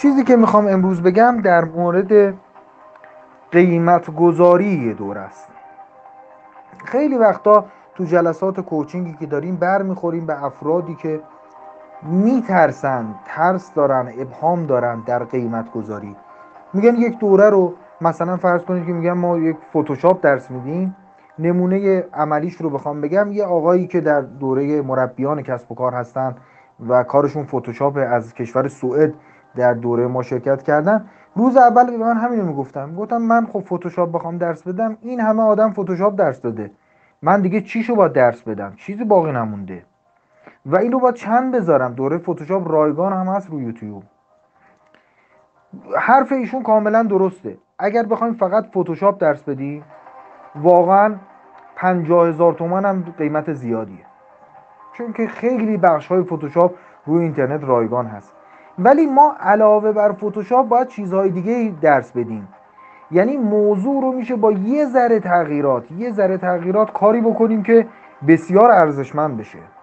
چیزی که میخوام امروز بگم در مورد قیمت گذاری یه دوره است. خیلی وقتا تو جلسات کوچینگی که داریم برمیخوریم به افرادی که میترسن، ترس دارن، ابهام دارن در قیمت گذاری. میگن یک دوره رو مثلا فرض کنید که میگن ما یک فتوشاپ درس میدیم. نمونه عملیش رو بخوام بگم، یه آقایی که در دوره مربیان کسب و کار هستن و کارشون فتوشاپ از کشور سوئد در دوره ما شرکت کردن، روز اول به من همین رو میگفتم. گفتم من خب فتوشاپ بخوام درس بدم، این همه آدم فتوشاپ درس داده، من دیگه چیشو باید درس بدم؟ چیزی باقی نمونده و این رو باید چند بذارم. دوره فتوشاپ رایگان هم هست رو یوتیوب. حرف ایشون کاملا درسته. اگر بخوایم فقط فتوشاپ درس بدیم واقعا 50,000 تومان هم قیمت زیادیه، چون که خیلی بخش‌های فتوشاپ روی اینترنت رایگان هست. ولی ما علاوه بر فتوشاپ باید چیزهای دیگه درس بدیم. یعنی موضوع رو میشه با یه ذره تغییرات کاری بکنیم که بسیار ارزشمند بشه.